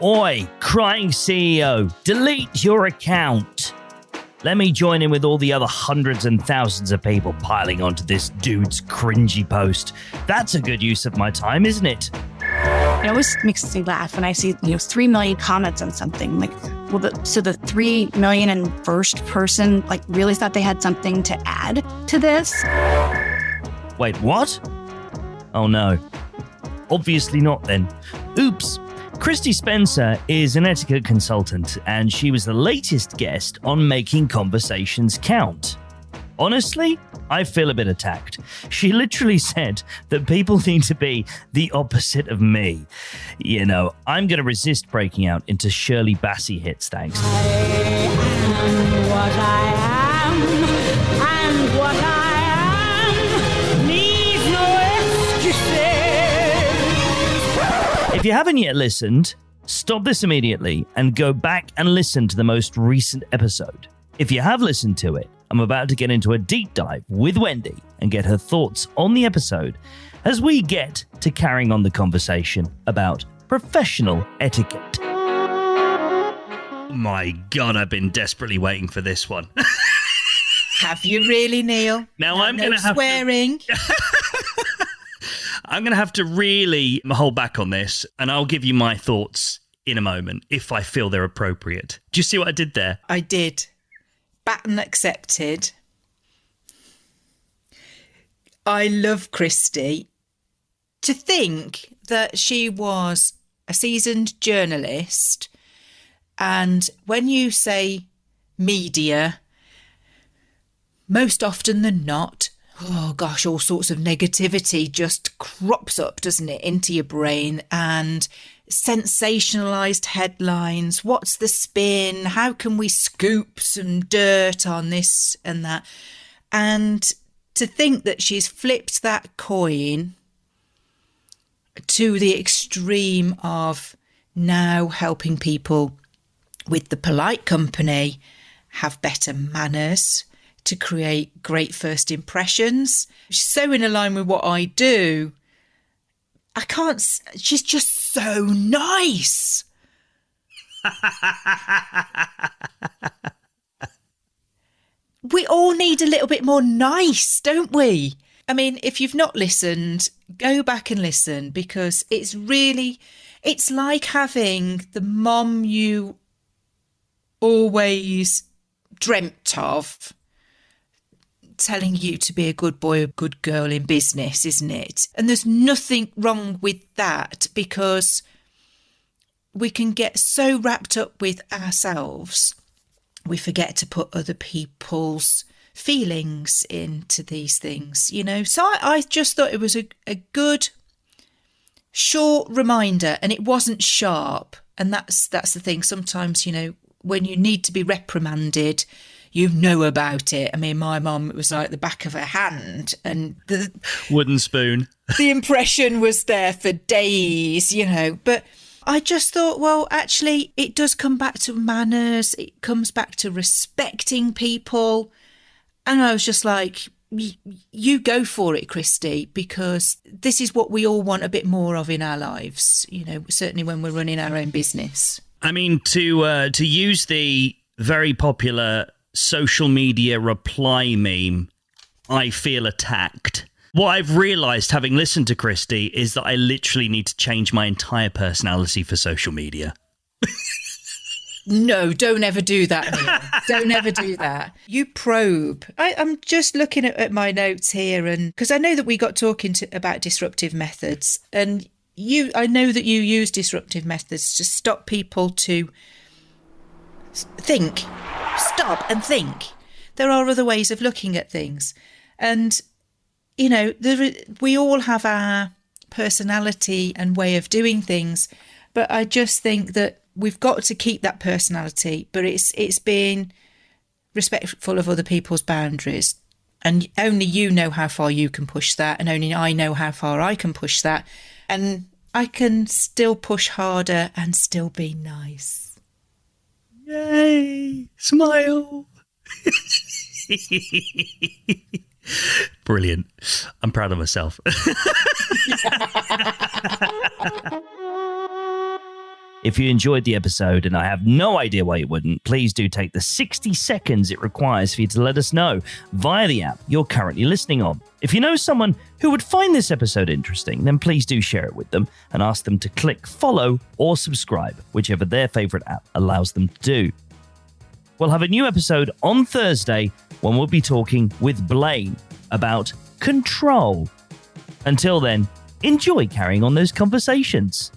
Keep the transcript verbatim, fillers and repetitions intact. Oi, crying C E O, delete your account. Let me join in with all the other hundreds and thousands of people piling onto this dude's cringy post. That's a good use of my time, isn't it? It always makes me laugh when I see, you know, three million comments on something. Like, well, the, so the three million and first person, like, really thought they had something to add to this? Wait, what? Oh, no. Obviously not, then. Oops. Christy Spencer is an etiquette consultant, and she was the latest guest on Making Conversations Count. Honestly, I feel a bit attacked. She literally said that people need to be the opposite of me. You know, I'm going to resist breaking out into Shirley Bassey hits, thanks. I am what I am, and what I am needs no excuses. If you haven't yet listened, stop this immediately and go back and listen to the most recent episode. If you have listened to it, I'm about to get into a deep dive with Wendy and get her thoughts on the episode as we get to carrying on the conversation about professional etiquette. Oh my God, I've been desperately waiting for this one. Have you really, Neil? Now no, I'm no going to have swearing. To... I'm going to have to really hold back on this, and I'll give you my thoughts in a moment if I feel they're appropriate. Do you see what I did there? I did. Baton accepted. I love Christy. To think that she was a seasoned journalist, and when you say media, most often than not, oh gosh, all sorts of negativity just crops up, doesn't it, into your brain, and sensationalised headlines. What's the spin? How can we scoop some dirt on this and that? And to think that she's flipped that coin to the extreme of now helping people with the polite company have better manners, to create great first impressions. She's so in line with what I do. I can't, she's just so nice. We all need a little bit more nice, don't we? I mean, if you've not listened, go back and listen, because it's really, it's like having the mom you always dreamt of telling you to be a good boy, a good girl in business, isn't it? And there's nothing wrong with that, because we can get so wrapped up with ourselves, we forget to put other people's feelings into these things, you know? So I, I just thought it was a, a good, short reminder, and it wasn't sharp. And that's that's the thing. Sometimes, you know, when you need to be reprimanded, you know about it. I mean, my mum, it was like the back of her hand and the wooden spoon. The impression was there for days, you know. But I just thought, well, actually, it does come back to manners. It comes back to respecting people. And I was just like, you go for it, Christy, because this is what we all want a bit more of in our lives, you know, certainly when we're running our own business. I mean, to uh, to use the very popular social media reply meme, I feel attacked. What I've realised, having listened to Christy, is that I literally need to change my entire personality for social media. No, don't ever do that, Neil. Don't ever do that. You probe. I, I'm just looking at, at my notes here, and because I know that we got talking to, about disruptive methods, and you, I know that you use disruptive methods to stop people to think. Stop and think. There are other ways of looking at things. And, you know, there, we all have our personality and way of doing things. But I just think that we've got to keep that personality. But it's it's being respectful of other people's boundaries. And only you know how far you can push that. And only I know how far I can push that. And I can still push harder and still be nice. Yay! Smile! Brilliant. I'm proud of myself. If you enjoyed the episode, and I have no idea why you wouldn't, please do take the sixty seconds it requires for you to let us know via the app you're currently listening on. If you know someone who would find this episode interesting, then please do share it with them and ask them to click follow or subscribe, whichever their favorite app allows them to do. We'll have a new episode on Thursday when we'll be talking with Blaine about control. Until then, enjoy carrying on those conversations.